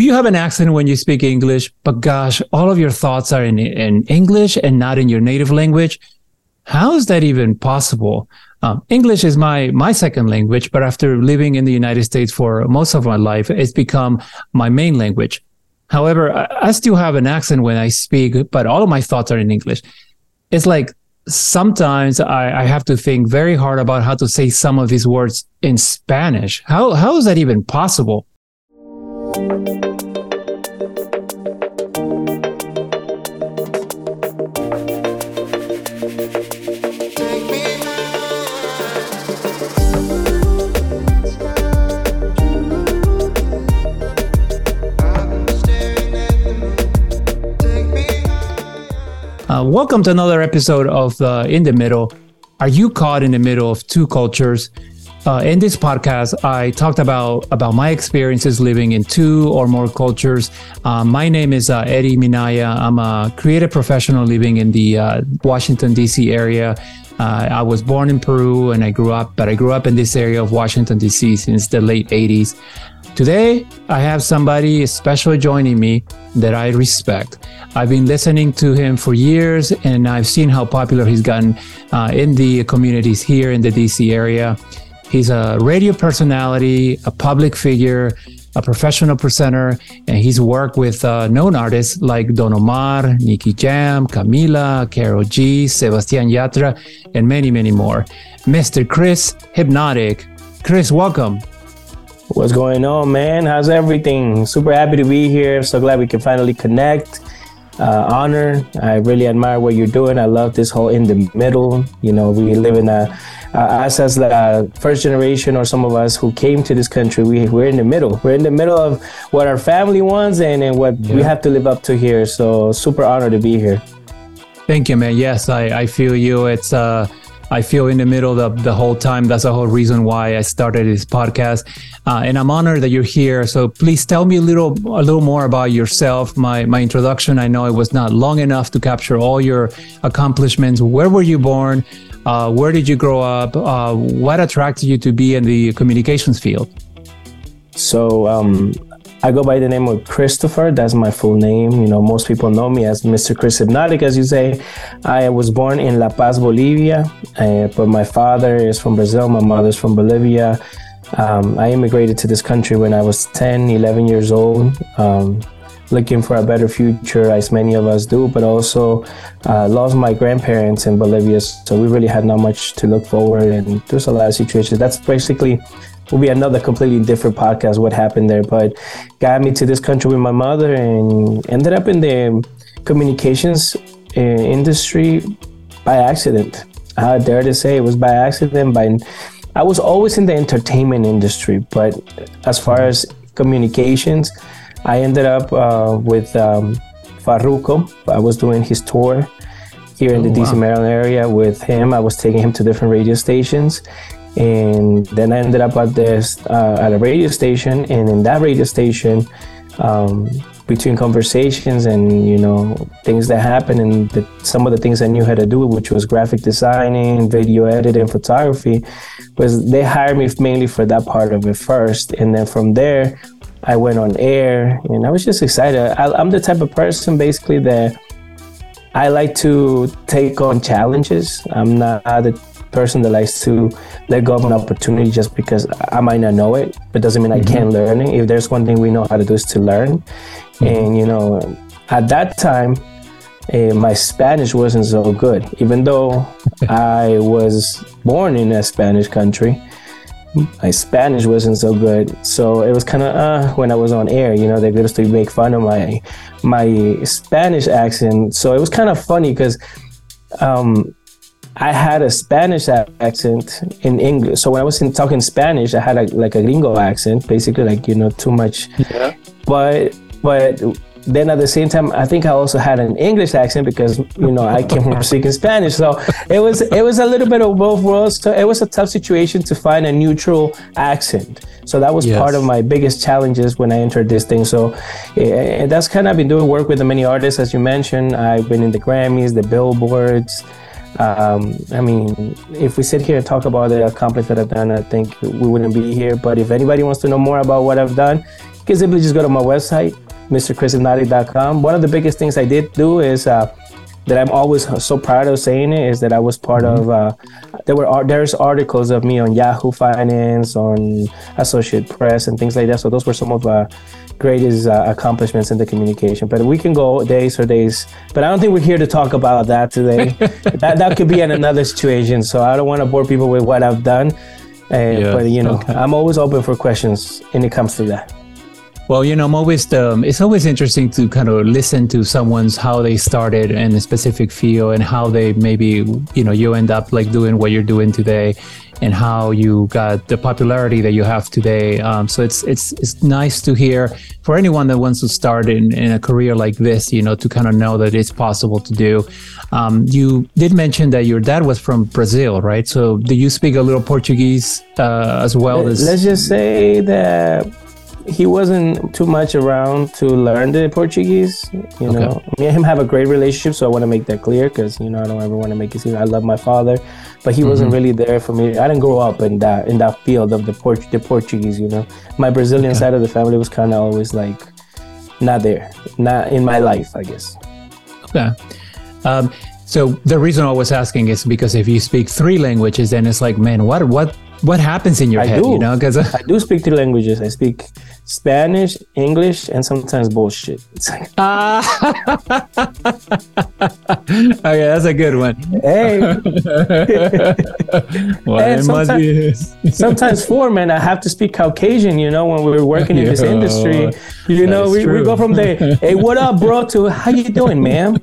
Do you have an accent when you speak English? But gosh, all of your thoughts are in English and not in your native language. How is that even possible? English is my second language, but after living in the United States for most of my life, it's become my main language. However, I still have an accent when I speak, but all of my thoughts are in English. It's like sometimes I have to think very hard about how to say some of these words in Spanish. How is that even possible? Welcome to another episode of In the Middle. Are you caught in the middle of two cultures? In this podcast, I talked about my experiences living in two or more cultures. My name is Eddie Minaya. I'm a creative professional living in the Washington, D.C. area. I was born in Peru and I grew up in this area of Washington, D.C. since the late 80s. Today, I have somebody special joining me that I respect. I've been listening to him for years, and I've seen how popular he's gotten in the communities here in the DC area. He's a radio personality, a public figure, a professional presenter, and he's worked with known artists like Don Omar, Nicky Jam, Camila, Karol G, Sebastian Yatra, and many, many more. Mr. Chris Hypnotiq. Chris, welcome. What's going on, man? How's everything? Super happy to be here. So glad we can finally connect. Honor. I really admire what you're doing. I love this whole In the Middle. You know, we live in us as the first generation, or some of us who came to this country, we're in the middle. We're in the middle of what our family wants and what we have to live up to here. So super honored to be here. Thank you, man. Yes, I feel you. It's I feel in the middle the whole time. That's the whole reason why I started this podcast. And I'm honored that you're here. So please tell me a little more about yourself. My introduction, I know it was not long enough to capture all your accomplishments. Where were you born? Where did you grow up? What attracted you to be in the communications field? So I go by the name of Christopher. That's my full name. You know, most people know me as Mr. Chris Hypnotiq, as you say. I was born in La Paz, Bolivia, but my father is from Brazil. My mother's from Bolivia. I immigrated to this country when I was 10, 11 years old, looking for a better future, as many of us do, but also lost my grandparents in Bolivia. So we really had not much to look forward, and there's a lot of situations. That's basically will be another completely different podcast, what happened there, but got me to this country with my mother and ended up in the communications industry by accident. I dare to say it was by accident. I was always in the entertainment industry, but as far as communications, I ended up with Farruko. I was doing his tour here in the DC, Maryland area with him. I was taking him to different radio stations. And then I ended up at a radio station, and in that radio station, between conversations and, you know, things that happened, and some of the things I knew how to do, which was graphic designing, video editing, photography, was they hired me mainly for that part of it first, and then from there, I went on air, and I was just excited. I'm the type of person basically that I like to take on challenges. I'm not the person that likes to let go of an opportunity just because I might not know it, but doesn't mean I can't learn it. If there's one thing we know how to do is to learn. And, you know, at that time, my Spanish wasn't so good, even though I was born in a Spanish country. My Spanish wasn't so good, so it was kind of when I was on air, you know, they used to make fun of my Spanish accent. So it was kind of funny because I had a Spanish accent in English. So when I was talking Spanish, I had a gringo accent, basically, like, you know, too much. Yeah. But then at the same time, I think I also had an English accent because, you know, I came from speaking Spanish. So it was a little bit of both worlds. So it was a tough situation to find a neutral accent. So that was part of my biggest challenges when I entered this thing. So and that's kind of, I've been doing work with the many artists, as you mentioned. I've been in the Grammys, the Billboards. I mean, if we sit here and talk about the accomplishments that I've done, I think we wouldn't be here. But if anybody wants to know more about what I've done, can simply just go to my website, mrchrisimnatic.com. One of the biggest things I did do is that I'm always so proud of saying it is that I was part of, there's articles of me on Yahoo Finance, on Associate Press and things like that. So those were some of our greatest accomplishments in the communication, but we can go days or days, but I don't think we're here to talk about that today. that could be in another situation. So I don't want to bore people with what I've done, but you know, I'm always open for questions when it comes to that. Well, you know, I'm always it's always interesting to kind of listen to someone's how they started in a specific field and how they maybe, you know, you end up like doing what you're doing today and how you got the popularity that you have today. So it's nice to hear for anyone that wants to start in a career like this, you know, to kind of know that it's possible to do. You did mention that your dad was from Brazil, right? So do you speak a little Portuguese as well? Let's just say that he wasn't too much around to learn the Portuguese, you know. Okay. Me and him have a great relationship, so I want to make that clear because, you know, I don't ever want to make it seem I love my father, but he wasn't really there for me. I didn't grow up in that field of the Portuguese, you know. My Brazilian side of the family was kind of always like not there, not in my life, I guess. Okay. So the reason I was asking is because if you speak three languages, then it's like, man, what happens in your head? You know, because I do speak three languages. I speak Spanish, English, and sometimes bullshit. It's like, okay, that's a good one. Hey, well, sometimes four, man. I have to speak Caucasian. You know, when we're working in this industry, you know, we go from there. Hey, what up, bro? To how you doing, ma'am?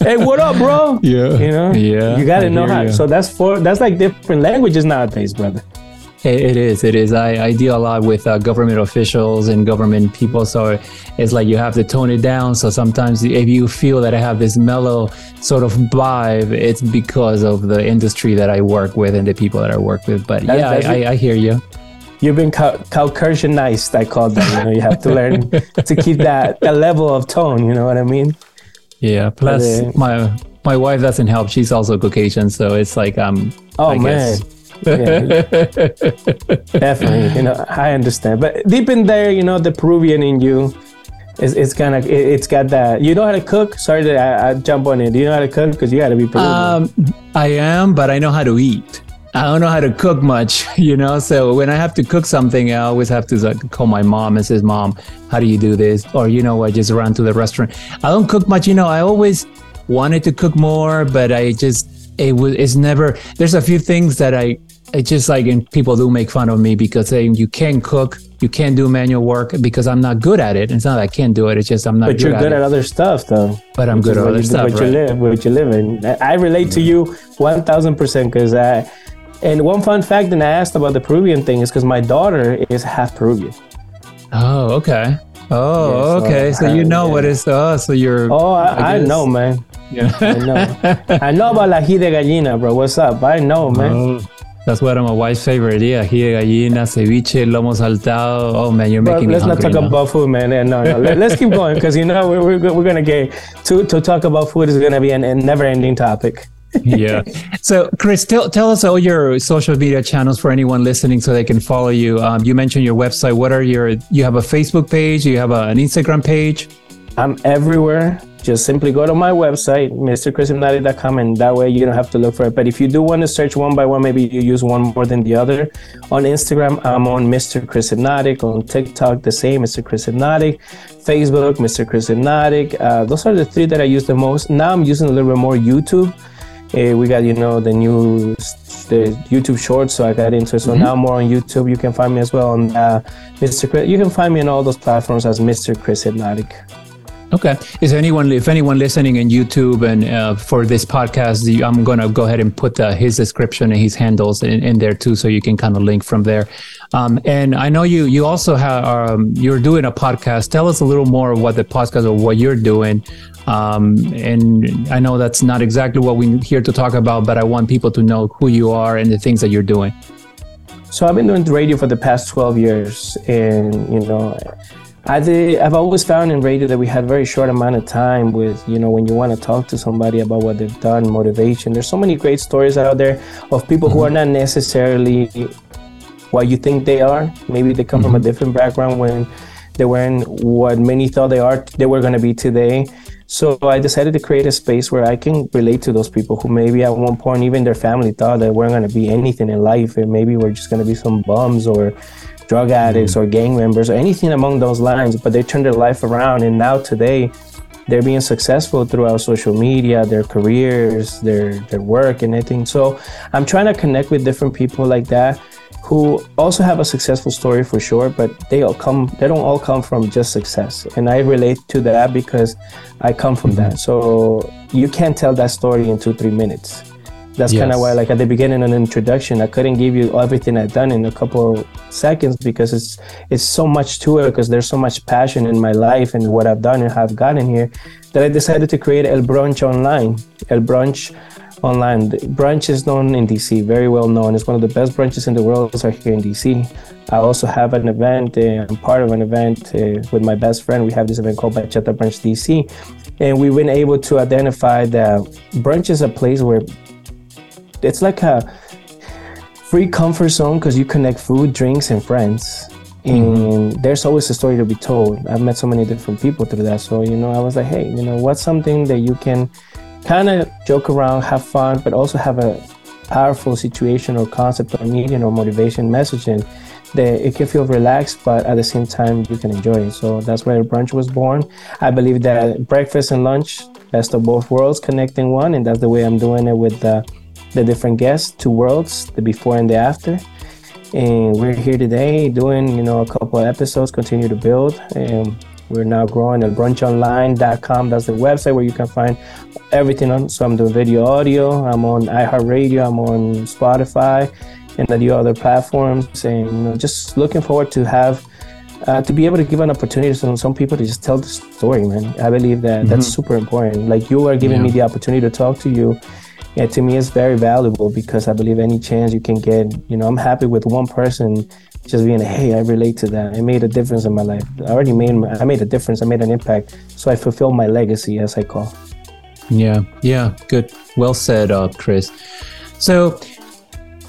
Hey, what up, bro? Yeah, you know, you gotta know how. You. So that's four. That's like different languages nowadays, brother. It is. I deal a lot with government officials and government people, so it's like you have to tone it down. So sometimes if you feel that I have this mellow sort of vibe, it's because of the industry that I work with and the people that I work with. But I hear you. You've been Caucasianized, I call them. You know, you have to learn to keep that level of tone, you know what I mean? Yeah, plus my wife doesn't help. She's also Caucasian, so it's like, I guess. Yeah, definitely, you know, I understand, but deep in there, you know, the Peruvian in you it's kind of it's got that. You know how to cook? Sorry that I jump on it. Do you know how to cook? Because you got to be Peruvian. I am, but I know how to eat. I don't know how to cook much, you know, so when I have to cook something, I always have to like, call my mom and says, Mom, how do you do this? Or, you know, I just run to the restaurant. I don't cook much, you know. I always wanted to cook more, but I just it's never. There's a few things that it's just like, and people do make fun of me because saying you can't cook, you can't do manual work because I'm not good at it. It's not that I can't do it. It's just I'm not. But you're good at other stuff, though. But I'm good at other stuff. What you live in. I relate to you 1,000% because I. And one fun fact that I asked about the Peruvian thing is because my daughter is half Peruvian. Oh, okay. Oh, yeah, so okay. So you know what it's. So you're. Oh, I know, man. Yeah, I know about la ají de gallina, bro. What's up? I know, man. Oh, that's one of my wife's favorite. Yeah, ají de gallina, ceviche, lomo saltado. Oh man, you're making me hungry. Let's not talk about food, man. No. Let's keep going because you know we're gonna get to talk about food is gonna be a never-ending topic. Yeah. So, Chris, tell us all your social media channels for anyone listening so they can follow you. You mentioned your website. What are you have a Facebook page? You have an Instagram page? I'm everywhere. Just simply go to my website, mrchrisimnatic.com, and that way you don't have to look for it. But if you do want to search one by one, maybe you use one more than the other. On Instagram, I'm on Mr. Chris Hypnotiq. On TikTok, the same, Mr. Chris Hypnotiq. Facebook, Mr. Chris Hypnotiq. Those are the three that I use the most. Now I'm using a little bit more YouTube. We got, you know, the YouTube shorts, so I got into it. So now I'm more on YouTube. You can find me as well on Mr. Chris. You can find me on all those platforms as Mr. Chris Hypnotiq. Okay. If anyone listening in YouTube and for this podcast, I'm going to go ahead and put his description and his handles in there too, so you can kind of link from there. And I know you also have, you're doing a podcast. Tell us a little more of what the podcast or what you're doing. And I know that's not exactly what we're here to talk about, but I want people to know who you are and the things that you're doing. So I've been doing radio for the past 12 years and, you know, I've always found in radio that we had very short amount of time with, you know, when you want to talk to somebody about what they've done, motivation. There's so many great stories out there of people who are not necessarily what you think they are. Maybe they come from a different background when They weren't what many thought they were going to be today. So I decided to create a space where I can relate to those people who maybe at one point, even their family thought they weren't going to be anything in life, and maybe we're just going to be some bums or drug addicts or gang members or anything among those lines. But they turned their life around, and now today they're being successful throughout social media, their careers, their work and everything. So I'm trying to connect with different people like that who also have a successful story for sure, but they don't all come from just success. And I relate to that because I come from that. So you can't tell that story in 2-3 minutes. That's kind of why, like at the beginning of the introduction, I couldn't give you everything I've done in a couple seconds because it's so much to it, because there's so much passion in my life and what I've done and how I've gotten here, that I decided to create El Brunch Online. El Brunch Online. The brunch is known in D.C., very well known. It's one of the best brunches in the world are here in D.C. I also have an event, I'm part of an event with my best friend. We have this event called Bachata Brunch D.C. And we've been able to identify that brunch is a place where it's like a free comfort zone because you connect food, drinks, and friends. And there's always a story to be told. I've met so many different people through that. So, I was like, hey, what's something that you can kind of joke around, have fun, but also have a powerful situation or concept or meaning or motivation message in that it can feel relaxed, but at the same time, you can enjoy it. So that's where brunch was born. I believe that breakfast and lunch, best of both worlds, connecting one. And that's the way I'm doing it with the different guests, two worlds, the before and the after. And we're here today doing, a couple of episodes, continue to build. And we're now growing at brunchonline.com. That's the website where you can find everything on. So I'm doing video, audio. I'm on iHeartRadio. I'm on Spotify and a few other platforms. And just looking forward to have to be able to give an opportunity to some people to just tell the story, man. I believe that that's super important. Like you are giving me the opportunity to talk to you. Yeah, to me, it's very valuable because I believe any chance you can get, I'm happy with one person just being, hey, I relate to that. I made a difference in my life. I made a difference. I made an impact. So I fulfilled my legacy, as I call. Yeah. Good. Well said, Chris. So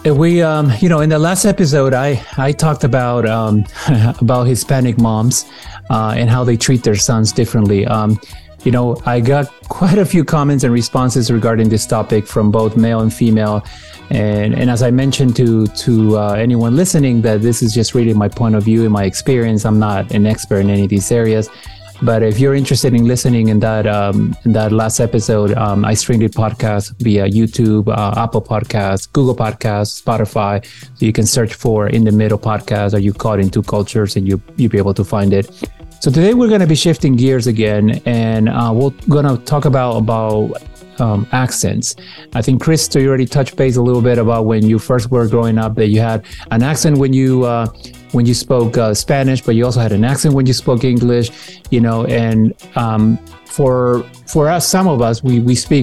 we, in the last episode, I talked about Hispanic moms and how they treat their sons differently. I got quite a few comments and responses regarding this topic from both male and female. And as I mentioned to anyone listening, that this is just really my point of view and my experience. I'm not an expert in any of these areas. But if you're interested in listening in that last episode, I streamed the podcast via YouTube, Apple Podcasts, Google Podcasts, Spotify. So you can search for In the Middle Podcast, or you Caught in Two Cultures, and you'll be able to find it. So today we're going to be shifting gears again, and we're going to talk about accents. I think, Chris, you already touched base a little bit about when you first were growing up that you had an accent when you spoke Spanish, but you also had an accent when you spoke English, and for us, some of us,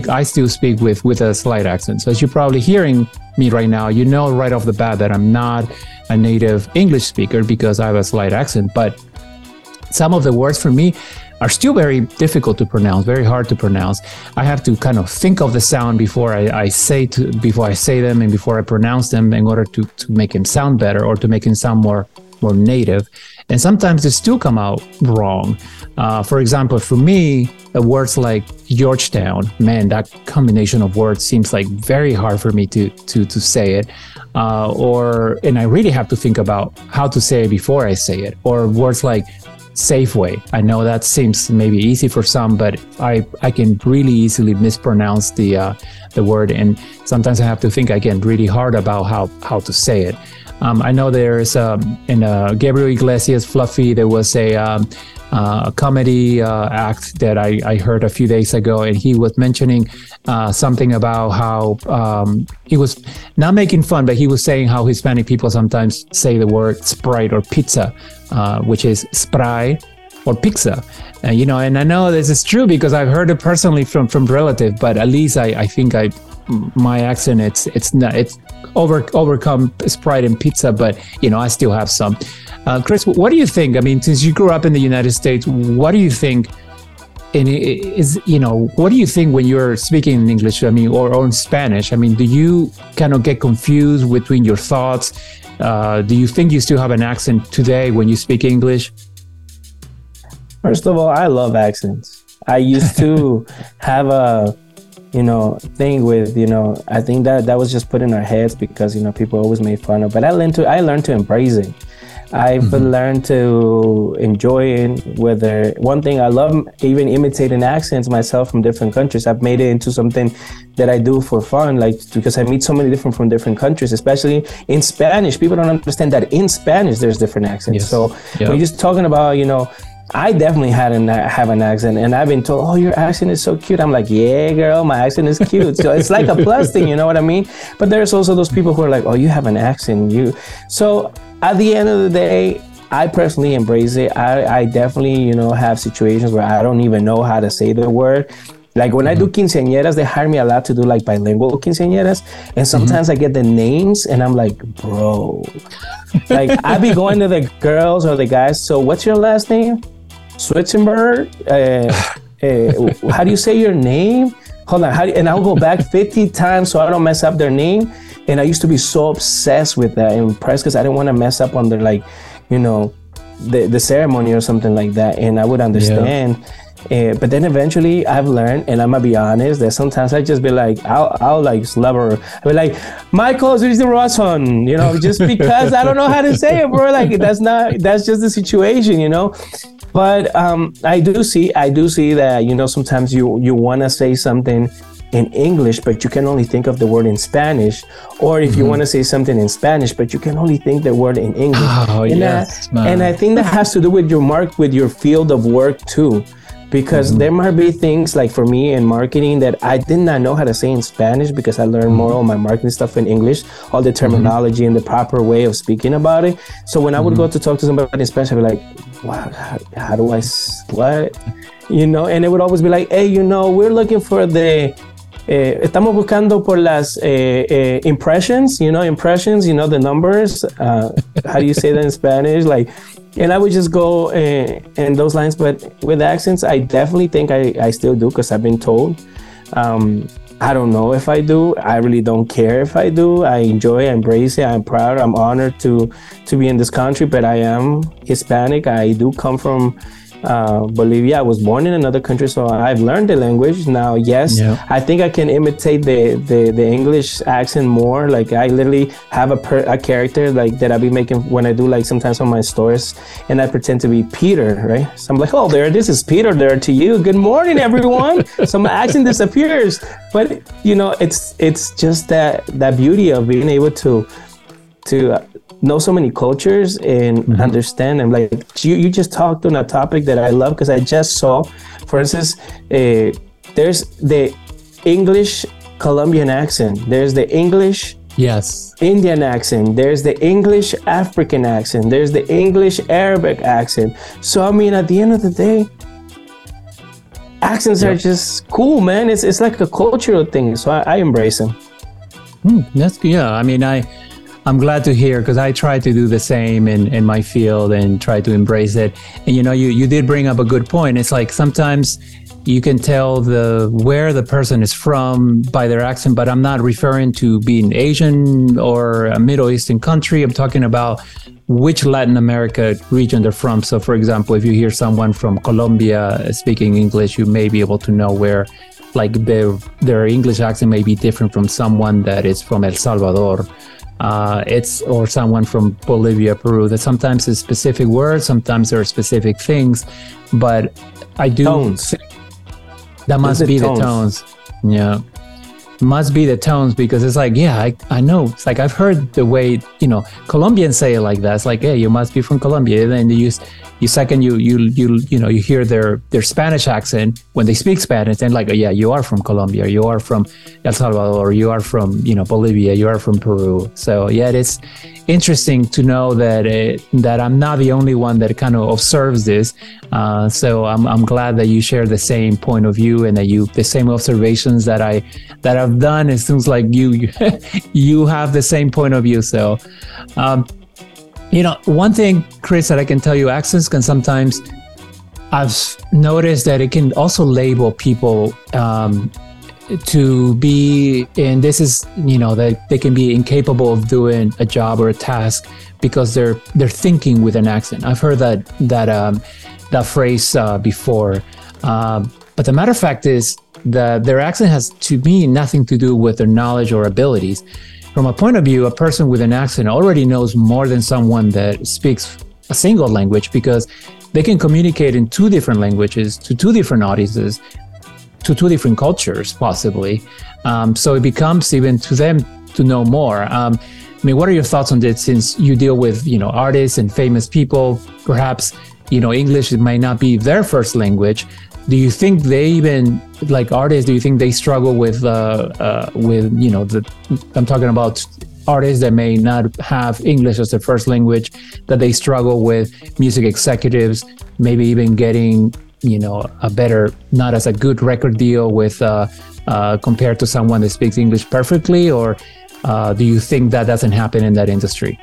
I still speak with a slight accent. So as you're probably hearing me right now, right off the bat that I'm not a native English speaker because I have a slight accent, but some of the words for me are still very difficult to pronounce, very hard to pronounce. I have to kind of think of the sound before I say them and before I pronounce them in order to make him sound better or to make him sound more native. And sometimes they still come out wrong. For example, for me, the words like Georgetown, man, that combination of words seems like very hard for me to say it. And I really have to think about how to say it before I say it. Or words like Safeway. I know that seems maybe easy for some, but I can really easily mispronounce the word, and sometimes I have to think again really hard about how to say it. I know there's in Gabriel Iglesias' Fluffy, there was a comedy act that I heard a few days ago, and he was mentioning something about how he was not making fun, but he was saying how Hispanic people sometimes say the word Sprite or pizza, which is Sprite or pizza. And, and I know this is true because I've heard it personally from relative, but at least I think my accent, it's overcome Sprite and pizza, but I still have some. Chris, what do you think? I mean, since you grew up in the United States, what do you think? And what do you think when you're speaking in English? I mean, or in Spanish? I mean, do you kind of get confused between your thoughts? Do you think you still have an accent today when you speak English? First of all, I love accents. I used to have a, you know, thing with, you know, I think that was just put in our heads because, you know, people always made fun of, but I learned to embrace it. I've learned to enjoy it. Whether one thing I love, even imitating accents myself from different countries, I've made it into something that I do for fun, like, because I meet so many from different countries, especially in Spanish. People don't understand that in Spanish there's different accents. Yes. So we're just talking about, you know, I definitely have an accent, and I've been told, oh, your accent is so cute. I'm like, yeah, girl, my accent is cute. So it's like a plus thing, you know what I mean? But there's also those people who are like, oh, you have an accent. So at the end of the day, I personally embrace it. I definitely, you know, have situations where I don't even know how to say the word. Like when I do quinceañeras, they hire me a lot to do like bilingual quinceañeras. And sometimes I get the names and I'm like, bro, like I be going to the girls or the guys. So what's your last name? Schwarzenberg, how do you say your name? Hold on. And I'll go back 50 times so I don't mess up their name. And I used to be so obsessed with that and impressed because I didn't want to mess up on their, like, you know, the ceremony or something like that. And I would understand. Yeah. But then eventually I've learned, and I'm going to be honest, that sometimes I just be like, I'll like slobber. I'll be like, Michael's is the Rosson, you know, just because I don't know how to say it, bro. Like, that's just the situation, you know. But I do see that, you know, sometimes you want to say something in English, but you can only think of the word in Spanish. Or if you want to say something in Spanish, but you can only think the word in English. Oh, and yes, and I think that has to do with your field of work, too. Because there might be things, like for me in marketing, that I did not know how to say in Spanish because I learned more of my marketing stuff in English, all the terminology and the proper way of speaking about it. So when I would go to talk to somebody in Spanish, I'd be like, wow, how do I, what? You know, and it would always be like, hey, you know, we're looking for the, estamos buscando por las impressions, you know, the numbers. How do you say that in Spanish? Like, and I would just go in those lines, but with accents, I definitely think I still do because I've been told. I don't know if I do. I really don't care if I do. I enjoy, I embrace it. I'm proud. I'm honored to be in this country, but I am Hispanic. I do come from Bolivia. I was born in another country, so I've learned the language. Now, yes, I think I can imitate the English accent more. Like I literally have a character like that I be making when I do like sometimes on my stories, and I pretend to be Peter, right? So I'm like, oh, there, this is Peter there to you. Good morning, everyone. So my accent disappears, but you know, it's just that beauty of being able to know so many cultures and understand them. Like you just talked on a topic that I love because I just saw, for instance, there's the English Colombian accent, there's the English Indian accent, there's the English African accent, there's the English Arabic accent. So I mean, at the end of the day, accents are just cool, man. It's like a cultural thing, so I embrace them. That's I mean, I'm glad to hear, because I try to do the same in my field and try to embrace it. And, you know, you did bring up a good point. It's like sometimes you can tell where the person is from by their accent, but I'm not referring to being Asian or a Middle Eastern country. I'm talking about which Latin America region they're from. So, for example, if you hear someone from Colombia speaking English, you may be able to know where, like, their English accent may be different from someone that is from El Salvador. Or someone from Bolivia, Peru, that sometimes is specific words, sometimes there are specific things, but I do think that must be the tones. Yeah. Must be the tones, because it's like, I know. It's like I've heard the way, you know, Colombians say it like that. It's like, hey, you must be from Colombia. And then you hear their Spanish accent when they speak Spanish, and like, you are from Colombia, you are from El Salvador, you are from, you know, Bolivia, you are from Peru. So it's interesting to know that I'm not the only one that kind of observes this. So I'm glad that you share the same point of view and that the same observations that I've done. It seems like you have the same point of view. So, you know, one thing, Chris, that I can tell you, accents can sometimes, I've noticed that it can also label people to be, and this is, you know, that they can be incapable of doing a job or a task because they're thinking with an accent. I've heard that that phrase before. But the matter of fact is that their accent has, to me, nothing to do with their knowledge or abilities. From a point of view, a person with an accent already knows more than someone that speaks a single language, because they can communicate in two different languages to two different audiences, to two different cultures, possibly. So it becomes even to them to know more. I mean, what are your thoughts on this, since you deal with, you know, artists and famous people? Perhaps, you know, English might not be their first language. Do you think they even, like artists, do you think they struggle with, you know, I'm talking about artists that may not have English as their first language, that they struggle with music executives, maybe even getting, you know, a better, not as a good record deal with, compared to someone that speaks English perfectly? Or do you think that doesn't happen in that industry?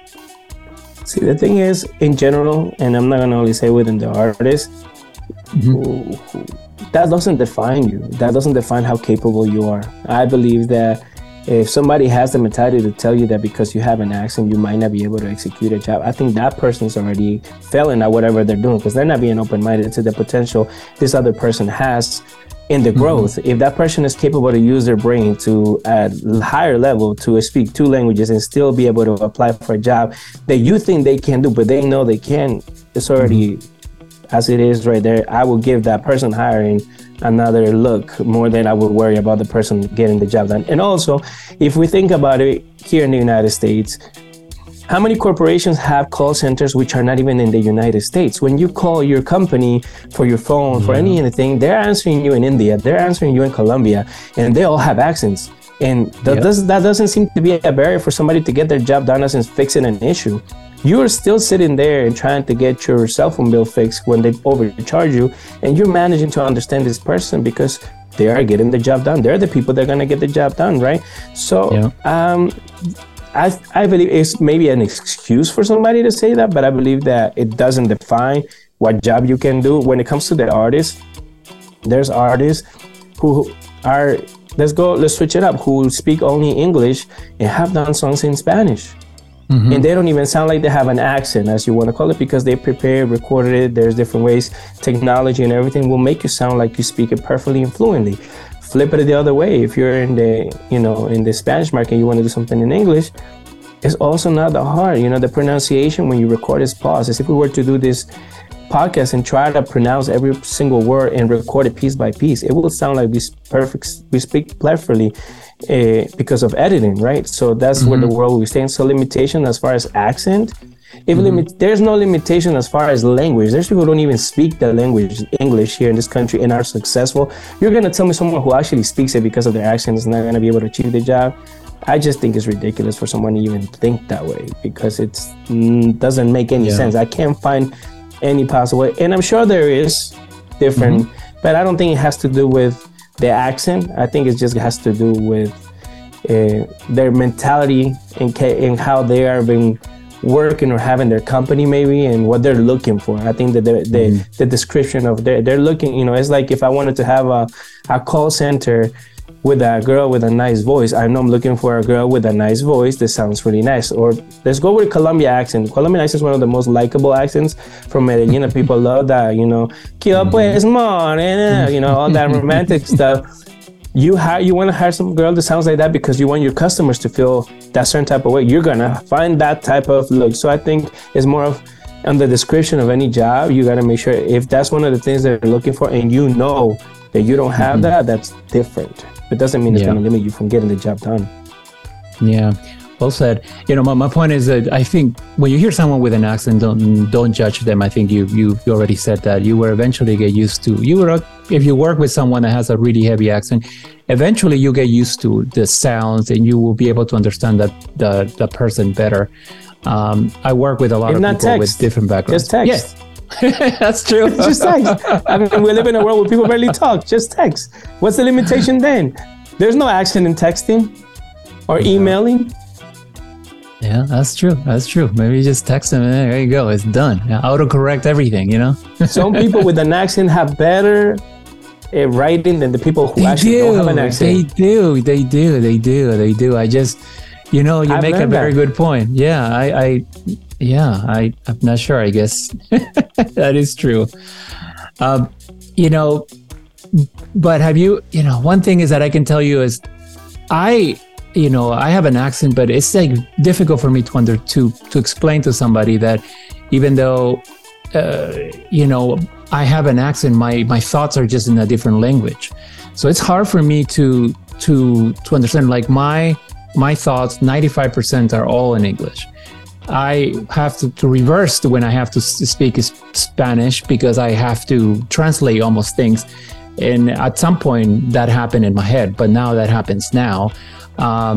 See, the thing is, in general, and I'm not going to only say within the artist, that doesn't define you. That doesn't define how capable you are. I believe that if somebody has the mentality to tell you that because you have an accent, you might not be able to execute a job, I think that person's already failing at whatever they're doing, because they're not being open-minded to the potential this other person has in the growth. If that person is capable to use their brain to at higher level to speak two languages and still be able to apply for a job that you think they can do, but they know they can't, it's already... as it is right there, I would give that person hiring another look more than I would worry about the person getting the job done. And also, if we think about it here in the United States, how many corporations have call centers which are not even in the United States? When you call your company for your phone, for anything, they're answering you in India, they're answering you in Colombia, and they all have accents. And that doesn't seem to be a barrier for somebody to get their job done as in fixing an issue. You are still sitting there and trying to get your cell phone bill fixed when they overcharge you, and you're managing to understand this person because they are getting the job done. They're the people that are going to get the job done, right? So I believe it's maybe an excuse for somebody to say that, but I believe that it doesn't define what job you can do. When it comes to the artists, there's artists who are, let's switch it up, who speak only English and have done songs in Spanish. And they don't even sound like they have an accent, as you want to call it, because they prepared, recorded it. There's different ways, technology and everything will make you sound like you speak it perfectly and fluently. Flip it the other way. If you're in the, you know, in the Spanish market, you want to do something in English, it's also not that hard. You know, the pronunciation when you record is paused. As if we were to do this podcast and try to pronounce every single word and record it piece by piece, it will sound like we speak perfectly because of editing, right? So that's where the world we stay in. So limitation as far as accent, there's no limitation as far as language. There's people who don't even speak the language English here in this country and are successful. You're going to tell me someone who actually speaks it because of their accent is not going to be able to achieve the job? I just think it's ridiculous for someone to even think that way, because it doesn't make any sense. I can't find any possible way. And I'm sure there is different, but I don't think it has to do with the accent. I think it just has to do with their mentality and how they are being working or having their company maybe, and what they're looking for. I think that the description of they're looking, you know, it's like if I wanted to have a call center with a girl with a nice voice, I know I'm looking for a girl with a nice voice that sounds really nice. Or let's go with Colombia accent. Colombian accent is one of the most likable accents from Medellin that people love, that, you know, "Kio pues morena," you know, all that romantic stuff. You want to hire some girl that sounds like that because you want your customers to feel that certain type of way. You're gonna find that type of look. So I think it's more of on the description of any job. You gotta make sure if that's one of the things they're looking for, and you know that you don't have that's different. It doesn't mean it's going to limit you from getting the job done. Yeah, well said. You know, my point is that I think when you hear someone with an accent, don't judge them. I think you already said that. You will eventually get used to. If you work with someone that has a really heavy accent, eventually you get used to the sounds, and you will be able to understand that the person better. I work with a lot of people with different backgrounds. Just text. Yeah. That's true. Just text. I mean, we live in a world where people barely talk. Just text. What's the limitation then? There's no accent in texting or emailing. Yeah, that's true. That's true. Maybe you just text them, and there you go. It's done. Autocorrect everything, you know? Some people with an accent have better writing than the people who don't have an accent. They do. You make a very good point. Yeah, I'm not sure, I guess. That is true. But have you, one thing is that I can tell you is I have an accent, but it's like difficult for me to explain to somebody that even though, I have an accent, my thoughts are just in a different language. So it's hard for me to understand, like my thoughts, 95% are all in English. I have to reverse to when I have to speak Spanish because I have to translate almost things. And at some point that happened in my head, but now that happens now. Does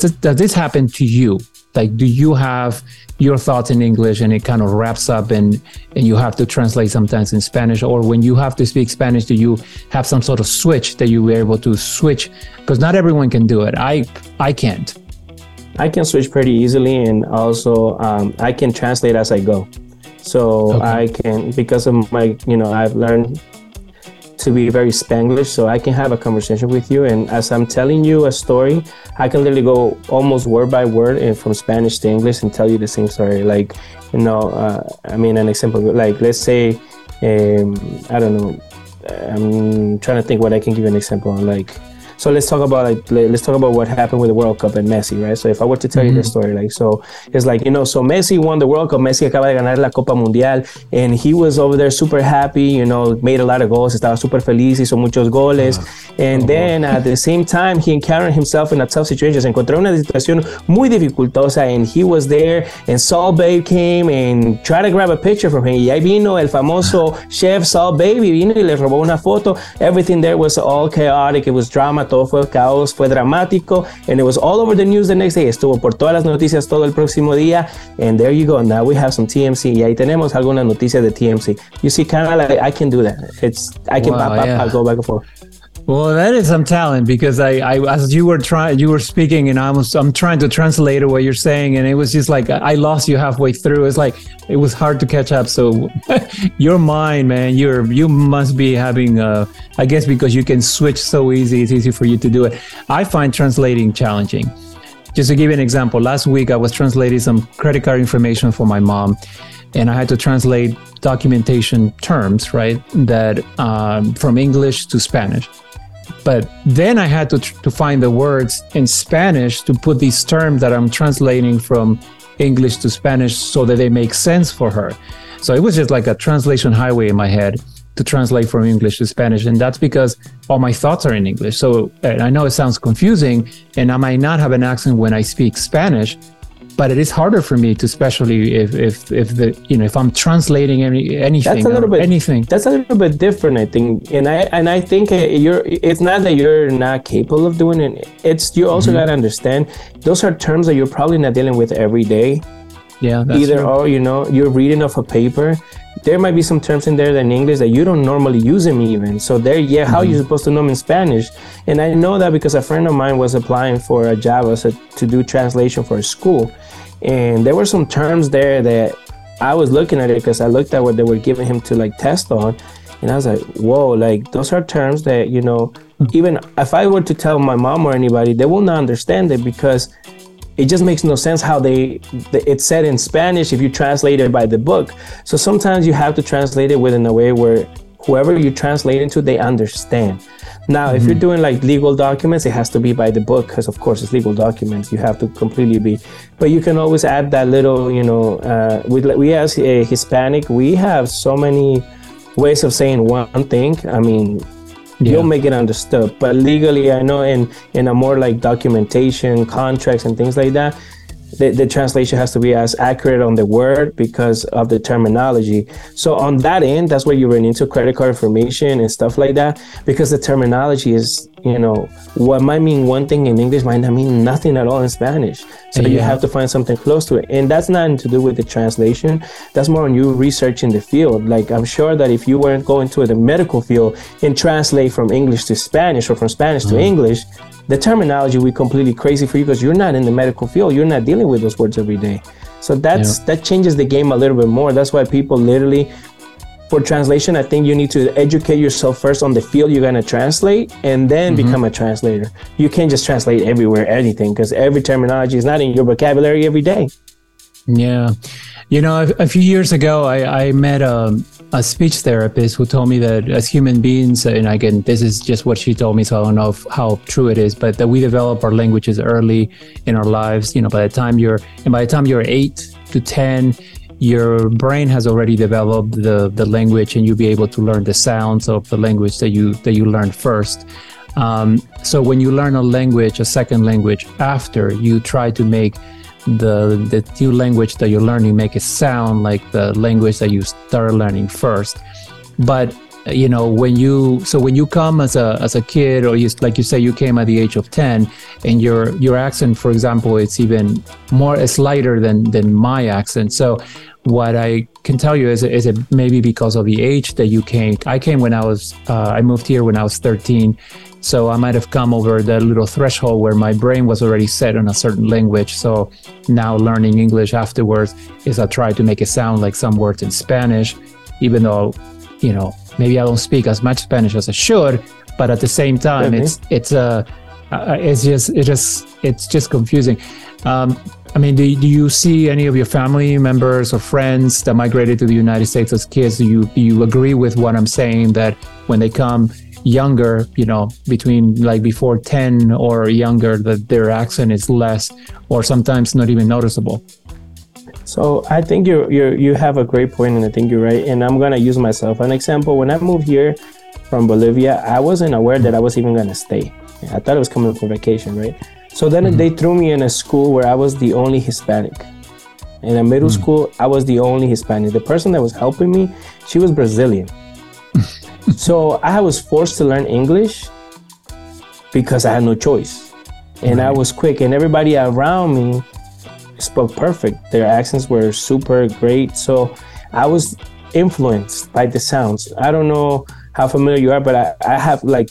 this happen to you? Like, do you have your thoughts in English and it kind of wraps up and you have to translate sometimes in Spanish? Or when you have to speak Spanish, do you have some sort of switch that you were able to switch? Because not everyone can do it. I can't. I can switch pretty easily, and also I can translate as I go. So okay. I can, because of my, I've learned to be very Spanglish, so I can have a conversation with you, and as I'm telling you a story, I can literally go almost word by word and from Spanish to English and tell you the same story. Like, an example, like let's say, I don't know, I'm trying to think what I can give you an example on, like. So let's talk about what happened with the World Cup and Messi, right? So if I were to tell you the story, so Messi won the World Cup. Messi acaba de ganar la Copa Mundial, and he was over there super happy, made a lot of goals. Estaba super feliz, hizo muchos goles. Then at the same time, he encountered himself in a tough situation. Se encontró una situación muy dificultosa, and he was there, and Saul Babe came and tried to grab a picture from him. Y ahí vino el famoso chef Saul Babe, vino y le robó una foto. Everything there was all chaotic. It was drama. Todo fue caos, fue dramático, and it was all over the news the next day. Estuvo por todas las noticias todo el próximo día, and there you go. Now we have some TMC, y ahí tenemos algunas noticias de TMC. You see, kind of like I can do that. I can pop, go back and forth. Well, that is some talent, because I as you were speaking, and I'm trying to translate what you're saying, and it was just like I lost you halfway through. It's like it was hard to catch up. So your mind, man, you must be having, I guess, because you can switch so easy, it's easy for you to do it. I find translating challenging. Just to give you an example, last week I was translating some credit card information for my mom, and I had to translate documentation terms, right, that from English to Spanish. But then I had to find the words in Spanish to put these terms that I'm translating from English to Spanish so that they make sense for her. So it was just like a translation highway in my head to translate from English to Spanish. And that's because all my thoughts are in English. So I know it sounds confusing, and I might not have an accent when I speak Spanish, but it is harder for me to, especially if I'm translating anything. That's a little bit different, I think. And I think it's not that you're not capable of doing it. It's you also got to understand those are terms that you're probably not dealing with every day. Yeah, that's either true. Or, you're reading off a paper. There might be some terms in there that in English that you don't normally use them even. So there, how are you supposed to know them in Spanish? And I know that because a friend of mine was applying for a job to do translation for a school. And there were some terms there that I was looking at it because I looked at what they were giving him to like test on. And I was like, whoa, like those are terms that, even if I were to tell my mom or anybody, they will not understand it because it just makes no sense how it's said in Spanish if you translate it by the book. So sometimes you have to translate it within a way where whoever you translate into, they understand. Now, if you're doing like legal documents, it has to be by the book because, of course, it's legal documents. You have to completely be. But you can always add that little, we as a Hispanic, we have so many ways of saying one thing. I mean, you'll make it understood, but legally, I know in a more like documentation, contracts, and things like that, the translation has to be as accurate on the word because of the terminology. So on that end, that's where you run into credit card information and stuff like that, because the terminology is, what might mean one thing in English might not mean nothing at all in Spanish. So you have to find something close to it. And that's nothing to do with the translation. That's more on you researching the field. Like, I'm sure that if you weren't going to the medical field and translate from English to Spanish or from Spanish to English, the terminology will be completely crazy for you because you're not in the medical field. You're not dealing with those words every day. So that changes the game a little bit more. That's why people literally, for translation, I think you need to educate yourself first on the field you're going to translate and then become a translator. You can't just translate everywhere, anything, because every terminology is not in your vocabulary every day. Yeah. You know, a few years ago, I met a speech therapist who told me that as human beings, and again, this is just what she told me, so I don't know how true it is, but that we develop our languages early in our lives. You know, by the time you're 8 to 10, your brain has already developed the language, and you'll be able to learn the sounds of the language that you learned first. So when you learn a language, a second language, after, you try to make the new language that you're learning make it sound like the language that you started learning first. But you know, when you come as a kid, or you, like you say, you came at the age of 10, and your accent, for example, it's even more, it's lighter than my accent. So what I can tell you is it maybe because of the age that you came. I came when I was I moved here when I was 13. So I might have come over that little threshold where my brain was already set on a certain language. So now learning English afterwards is I try to make it sound like some words in Spanish, even though, you know, maybe I don't speak as much Spanish as I should, but at the same time, it's just confusing. I mean, do you see any of your family members or friends that migrated to the United States as kids? Do you agree with what I'm saying, that when they come younger, you know, between like before 10 or younger, that their accent is less or sometimes not even noticeable? So I think you have a great point, and I think you're right. And I'm going to use myself an example. When I moved here from Bolivia, I wasn't aware that I was even going to stay. I thought I was coming for vacation, right? So then they threw me in a school where I was the only Hispanic. In a middle school, I was the only Hispanic. The person that was helping me, she was Brazilian. So I was forced to learn English because I had no choice. And I was quick, and everybody around me spoke perfect. Their accents were super great. So I was influenced by the sounds. I don't know how familiar you are, but I have 3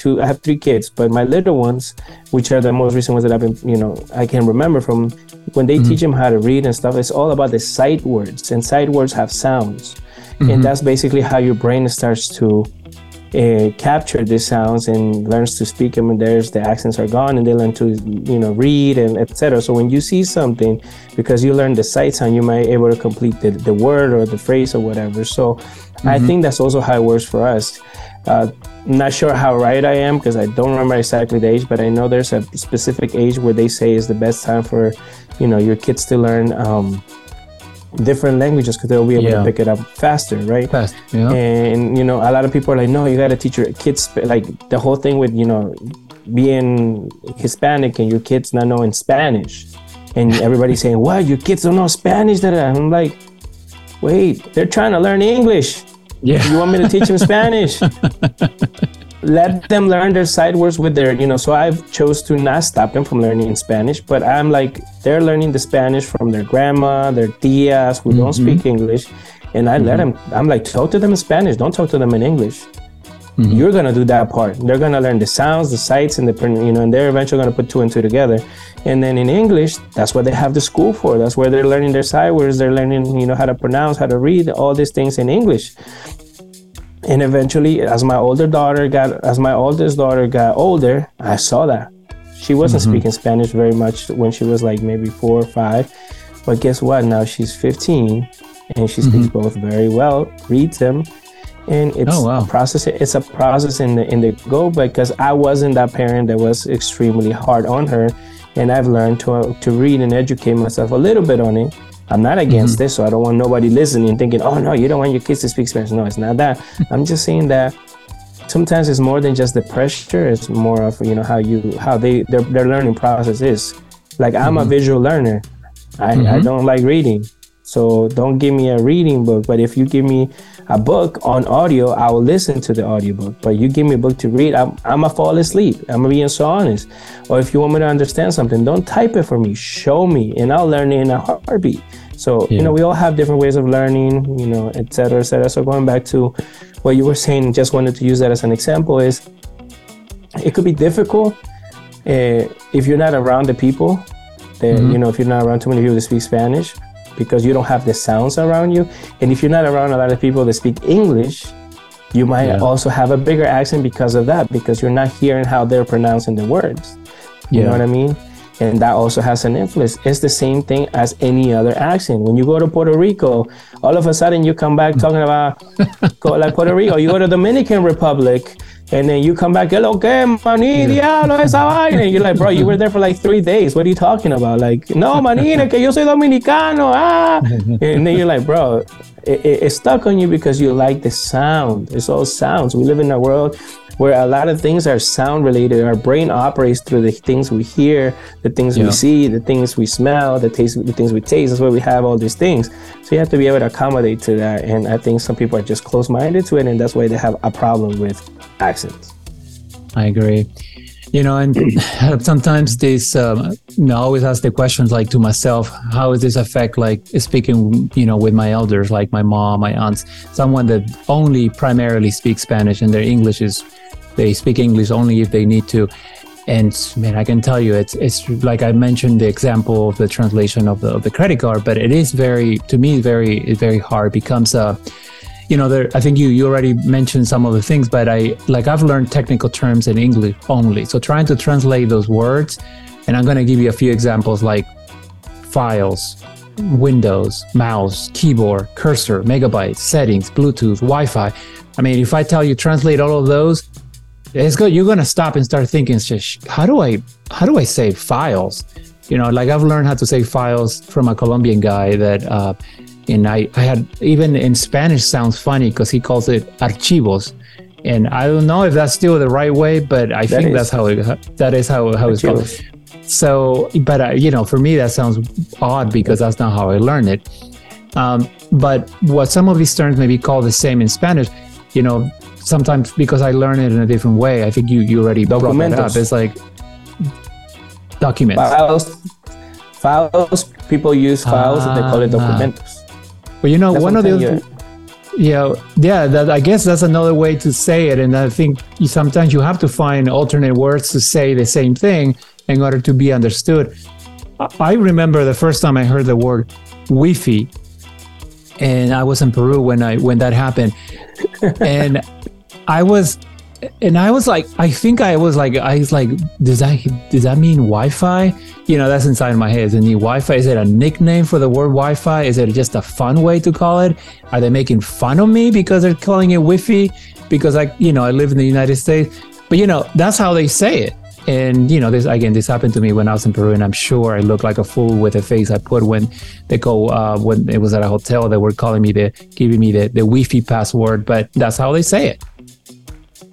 kids, but my little ones, which are the most recent ones that I've been, you know, I can remember from when they teach them how to read and stuff, it's all about the sight words, and sight words have sounds. And that's basically how your brain starts to capture these sounds and learns to speak them, and there's the accents are gone, and they learn to, you know, read and etc. So when you see something, because you learn the sight sound, you might be able to complete the word or the phrase or whatever. So I think that's also how it works for us. Not sure how right I am, because I don't remember exactly the age, but I know there's a specific age where they say is the best time for, you know, your kids to learn different languages, because they'll be able to pick it up faster, right? Fast, yeah. And you know, a lot of people are like, no, you got to teach your kids, like the whole thing with, you know, being Hispanic and your kids not knowing Spanish, and everybody's saying, what, your kids don't know Spanish? That I'm like, wait, they're trying to learn English. Yeah, you want me to teach them Spanish? Let them learn their sight words with their, you know. So I've chose to not stop them from learning Spanish, but I'm like, they're learning the Spanish from their grandma, their tias, who don't speak English. And I let them, I'm like, talk to them in Spanish. Don't talk to them in English. You're going to do that part. They're going to learn the sounds, the sights, and the, you know, and they're eventually going to put 2 and 2 together. And then in English, that's what they have the school for. That's where they're learning their sight words. They're learning, you know, how to pronounce, how to read, all these things in English. And eventually, as my oldest daughter got older, I saw that. She wasn't speaking Spanish very much when she was like maybe 4 or 5. But guess what? Now she's 15, and she speaks both very well, reads them. And it's a process. It's a process in the go, because I wasn't that parent that was extremely hard on her. And I've learned to read and educate myself a little bit on it. I'm not against this, so I don't want nobody listening thinking, oh, no, you don't want your kids to speak Spanish. No, it's not that. I'm just saying that sometimes it's more than just the pressure. It's more of, you know, how their learning process is. Like, I'm a visual learner. I don't like reading. So don't give me a reading book. But if you give me a book on audio, I will listen to the audiobook. But you give me a book to read, I'm going to fall asleep. I'm being so honest. Or if you want me to understand something, don't type it for me. Show me, and I'll learn it in a heartbeat. So, you know, we all have different ways of learning, you know, et cetera, et cetera. So going back to what you were saying, just wanted to use that as an example, is it could be difficult if you're not around the people, that, you know, if you're not around too many people that speak Spanish, because you don't have the sounds around you. And if you're not around a lot of people that speak English, you might also have a bigger accent because of that, because you're not hearing how they're pronouncing the words. You know what I mean? And that also has an influence. It's the same thing as any other accent. When you go to Puerto Rico, all of a sudden you come back talking about like Puerto Rico. You go to Dominican Republic, and then you come back, hello, que maní, diablo, esa vaina. And you're like, bro, you were there for like 3 days. What are you talking about? Like, no, manina, que yo soy dominicano. Ah. And then you're like, bro, it's stuck on you because you like the sound. It's all sounds. We live in a world where a lot of things are sound related. Our brain operates through the things we hear, the things we see, the things we smell, the things we taste. That's why we have all these things. So you have to be able to accommodate to that. And I think some people are just close-minded to it, and that's why they have a problem with accents. I agree. You know, and sometimes this, I always ask the questions like to myself, how does this affect like speaking, you know, with my elders, like my mom, my aunts, someone that only primarily speaks Spanish and their English is, they speak English only if they need to. And man, I can tell you, it's like I mentioned the example of the translation of the credit card, but it is very, to me, very hard. It becomes a, you know, there, I think you already mentioned some of the things, but I've learned technical terms in English only. So trying to translate those words, and I'm going to give you a few examples like files, windows, mouse, keyboard, cursor, megabytes, settings, Bluetooth, Wi-Fi. I mean, if I tell you translate all of those, it's good. You're going to stop and start thinking, how do I say files? You know, like I've learned how to say files from a Colombian guy that, and I had, even in Spanish sounds funny because he calls it archivos. And I don't know if that's still the right way, but I think that's how it's called. So, but you know, for me, that sounds odd because that's not how I learned it. But what some of these terms may be called the same in Spanish, you know, sometimes because I learn it in a different way. I think you already brought it up. It's like documents. Files, people use files and they call it documentos. But you know, that's one of the other, I guess that's another way to say it. And I think sometimes you have to find alternate words to say the same thing in order to be understood. I remember the first time I heard the word Wi-Fi, and I was in Peru when that happened, and I was like, does that mean Wi-Fi? You know, that's inside my head. And the Wi-Fi, is it a nickname for the word Wi-Fi? Is it just a fun way to call it? Are they making fun of me because they're calling it Wi-Fi? Because I live in the United States, but you know, that's how they say it. And you know, this happened to me when I was in Peru, and I'm sure I looked like a fool with the face I put when they go, when it was at a hotel, they were calling me giving me the Wi-Fi password, but that's how they say it.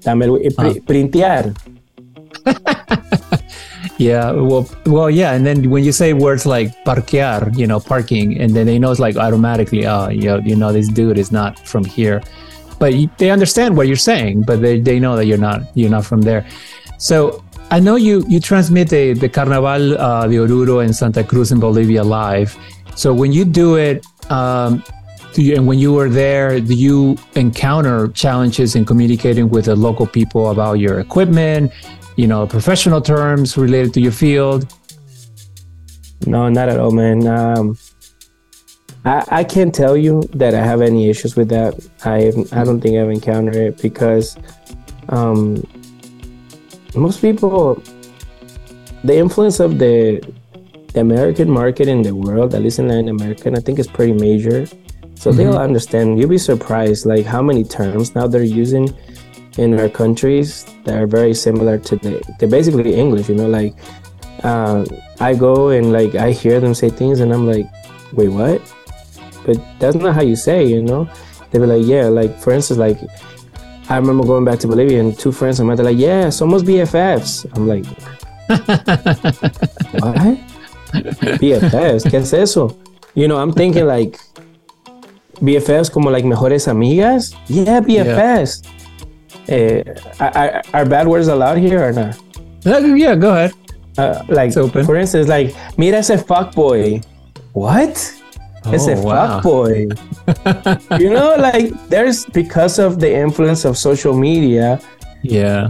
Dame el printear. Yeah, well, yeah. And then when you say words like parquear, you know, parking, and then they know it's like automatically, you know, this dude is not from here, but they understand what you're saying, but they know that you're not from there. So I know you transmit the Carnaval de Oruro in Santa Cruz in Bolivia live. So when you do it, and when you were there, do you encounter challenges in communicating with the local people about your equipment, you know, professional terms related to your field? No, not at all, man. I can't tell you that I have any issues with that. I don't think I've encountered it because most people, the influence of the American market in the world, at least in Latin America, I think is pretty major. So they'll understand. You'll be surprised, like how many terms now they're using in our countries that are very similar to the basically English. You know, like I go and like I hear them say things, and I'm like, wait, what? But that's not how you say. You know, they be like, yeah, like for instance, like I remember going back to Bolivia and two friends of mine, they're like, yeah, somos BFFs. I'm like, what? BFFs? ¿Qué es eso? You know, I'm thinking like. BFFs como like mejores amigas? Yeah, BFFs. Yeah. Are bad words allowed here or not? Yeah, go ahead. Like, for instance, like, mira ese fuckboy. What? It's a fuckboy. You know, like, there's, because of the influence of social media,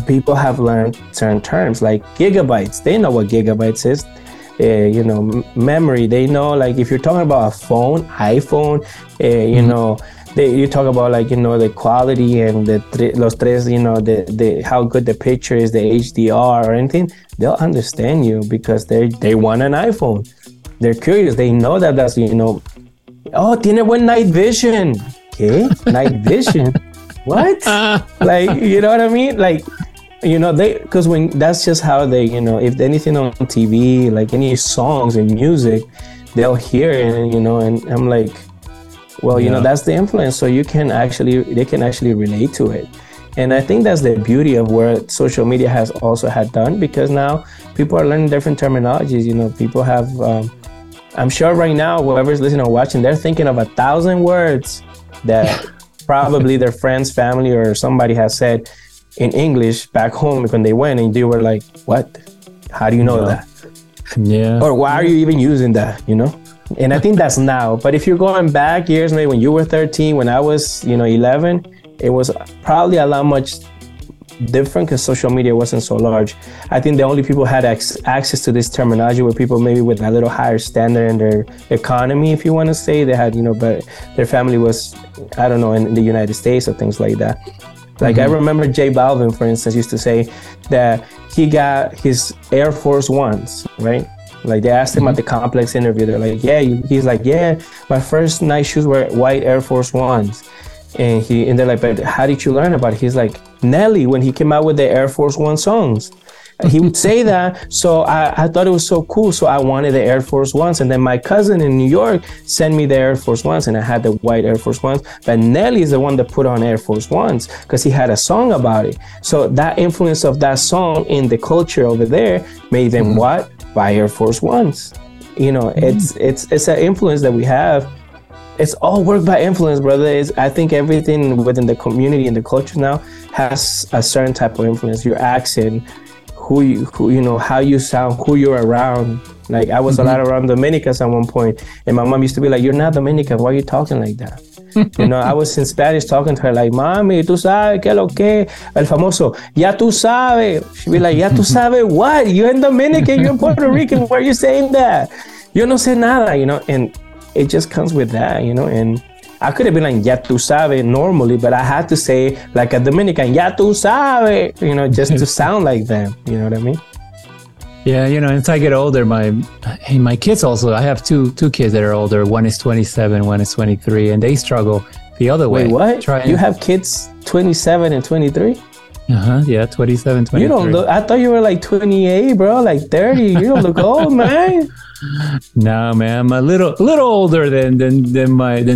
people have learned certain terms, like gigabytes. They know what gigabytes is. You know, memory. They know, like, if you're talking about a phone, iPhone, you know, you talk about, like, you know, the quality and the los tres, you know, the how good the picture is, the HDR or anything, they'll understand you because they want an iPhone. They're curious. They know that that's, you know, oh, tiene buen night vision. Okay, night vision. What? Like, you know what I mean? Like, you know, they, because when, that's just how they, you know, if anything on TV, like any songs and music, they'll hear it, and, you know, and I'm like, well, you know, that's the influence. So you can actually, they can actually relate to it. And I think that's the beauty of what social media has also had done, because now people are learning different terminologies. You know, people have, I'm sure right now, whoever's listening or watching, they're thinking of 1,000 words that probably their friends, family, or somebody has said in English back home when they went, and they were like, what? How do you know that? Yeah. Or why are you even using that, you know? And I think that's now. But if you're going back years, maybe when you were 13, when I was, you know, 11, it was probably a lot much different because social media wasn't so large. I think the only people had access to this terminology were people maybe with a little higher standard in their economy, if you want to say. They had, you know, but their family was, I don't know, in the United States or things like that. Like, I remember Jay Balvin, for instance, used to say that he got his Air Force Ones, right? Like, they asked him at the Complex interview, they're like, yeah, he's like, yeah, my first night shoes were white Air Force Ones. And they're like, but how did you learn about it? He's like, Nelly, when he came out with the Air Force One songs, he would say that. So I thought it was so cool. So I wanted the Air Force Ones. And then my cousin in New York sent me the Air Force Ones, and I had the white Air Force Ones. But Nelly is the one that put on Air Force Ones because he had a song about it. So that influence of that song in the culture over there made them what? Buy Air Force Ones. You know, it's an influence that we have. It's all work by influence, brother. I think everything within the community and the culture now has a certain type of influence. Your accent, who you know, how you sound, who you're around. Like, I was a lot around Dominicans at one point, and my mom used to be like, "You're not Dominican. Why are you talking like that?" You know, I was in Spanish talking to her like, "Mami, tú sabes qué lo que el famoso ya tú sabes." She'd be like, "Ya tú sabes what? You're in Dominican. You're in Puerto Rican. Why are you saying that? Yo no sé nada." You know, and it just comes with that, you know, and I could have been like, ya tu sabe, normally, but I had to say, like a Dominican, ya tu sabe, you know, just to sound like them, you know what I mean? Yeah, you know, as I get older, my kids also, I have two kids that are older, one is 27, one is 23, and they struggle the other way. Wait, what? You have kids 27 and 23? Uh-huh, yeah, 27, 23. You don't look, I thought you were like 28, bro, like 30, you don't look old, man. No, man, I'm a little older than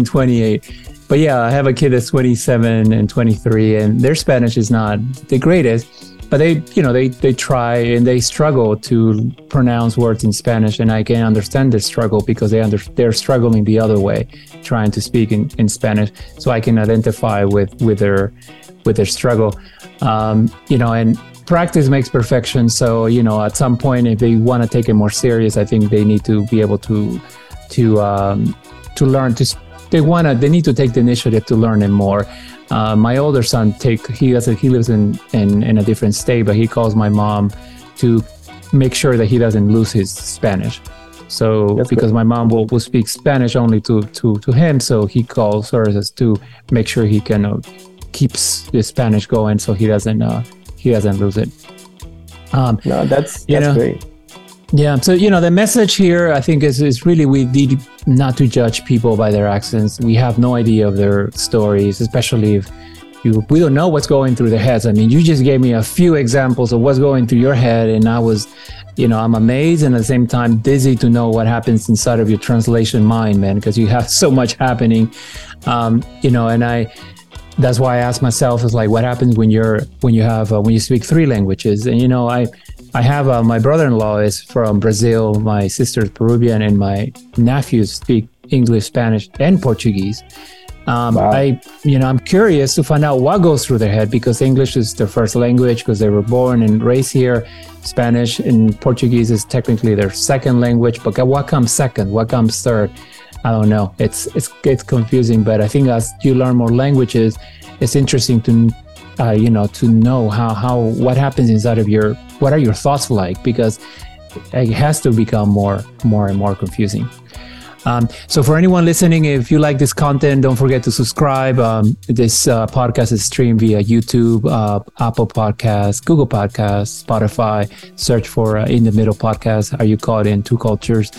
28, but yeah, I have a kid that's 27 and 23, and their Spanish is not the greatest, but they, you know, they try and they struggle to pronounce words in Spanish, and I can understand their struggle because they're struggling the other way, trying to speak in Spanish. So I can identify with their struggle, you know, and. Practice makes perfection. So, you know, at some point, if they want to take it more serious, I think they need to be able to learn. They need to take the initiative to learn it more. My older son he lives in a different state, but he calls my mom to make sure that he doesn't lose his Spanish. So that's because good. My mom will speak Spanish only to him. So he calls her to make sure he can keeps the Spanish going, so he doesn't. He doesn't lose it. No, that's great. Yeah. So, you know, the message here, I think, is really we need not to judge people by their accents. We have no idea of their stories, especially if we don't know what's going through their heads. I mean, you just gave me a few examples of what's going through your head, and I was, you know, I'm amazed and at the same time dizzy to know what happens inside of your translation mind, man, because you have so much happening, you know, and that's why I ask myself, is like, what happens when you speak three languages? And, you know, I have my brother-in-law is from Brazil, my sister's Peruvian, and my nephews speak English, Spanish, and Portuguese. Wow. I'm curious to find out what goes through their head, because English is their first language because they were born and raised here. Spanish and Portuguese is technically their second language, but what comes second? What comes third? I don't know. It's confusing, but I think as you learn more languages, it's interesting to know how what happens inside of what are your thoughts like, because it has to become more and more confusing. So for anyone listening, if you like this content, don't forget to subscribe. This podcast is streamed via YouTube, Apple Podcasts, Google Podcasts, Spotify. Search for In the Middle Podcast. Are you caught in two cultures?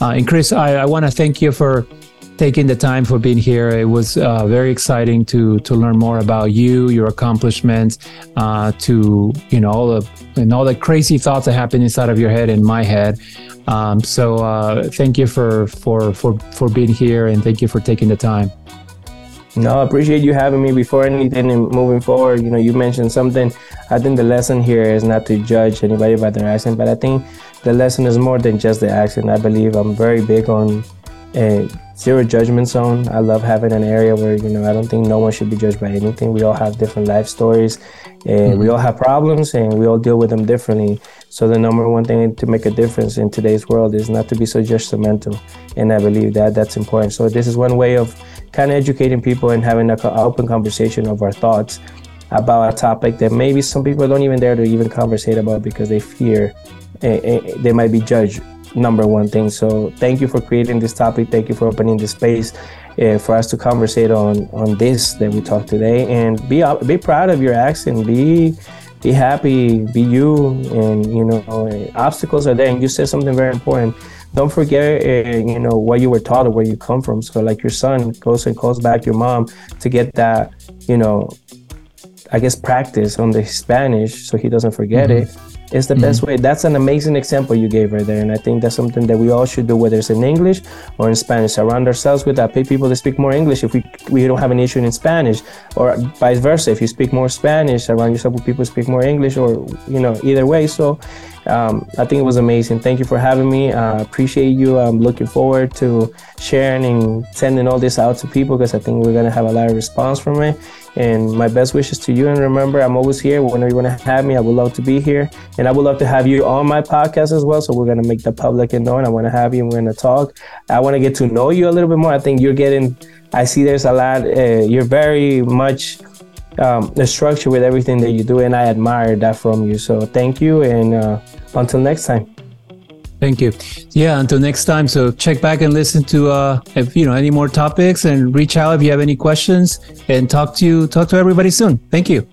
And Chris, I want to thank you for taking the time, for being here. It was very exciting to learn more about you, your accomplishments, to, you know, all the crazy thoughts that happen inside of your head and my head. So thank you for being here, and thank you for taking the time. No, I appreciate you having me. Before anything and moving forward, you know, you mentioned something. I think the lesson here is not to judge anybody by their accent, but I think the lesson is more than just the accent. I believe I'm very big on a zero judgment zone. I love having an area where, you know, I don't think no one should be judged by anything. We all have different life stories, and we all have problems, and we all deal with them differently. So the number one thing to make a difference in today's world is not to be so judgmental, and I believe that that's important. So this is one way of kind of educating people and having an open conversation of our thoughts about a topic that maybe some people don't even dare to even conversate about because they fear they might be judged. Number one thing. So thank you for creating this topic. Thank you for opening this space for us to conversate on this that we talked today. And be proud of your accent. Be happy. Be you. And, you know, obstacles are there. And you said something very important. Don't forget, you know, what you were taught or where you come from. So like your son calls back your mom to get that, you know, I guess practice on the Spanish so he doesn't forget it. It's the best way. That's an amazing example you gave right there. And I think that's something that we all should do, whether it's in English or in Spanish. Surround ourselves with that. Pay people to speak more English if we don't have an issue in Spanish, or vice versa. If you speak more Spanish, surround yourself with people who speak more English, or, you know, either way. So I think it was amazing. Thank you for having me. I appreciate you. I'm looking forward to sharing and sending all this out to people, because I think we're going to have a lot of response from it. And my best wishes to you. And remember, I'm always here. Whenever you want to have me, I would love to be here. And I would love to have you on my podcast as well. So we're going to make that public and known. I want to have you, and we're going to talk. I want to get to know you a little bit more. I think you're getting, I see there's a lot, you're very much the structure with everything that you do, and I admire that from you. So thank you, and until next time. Thank you. Yeah, until next time. So check back and listen to if you know any more topics, and reach out if you have any questions, and talk to everybody soon. Thank you.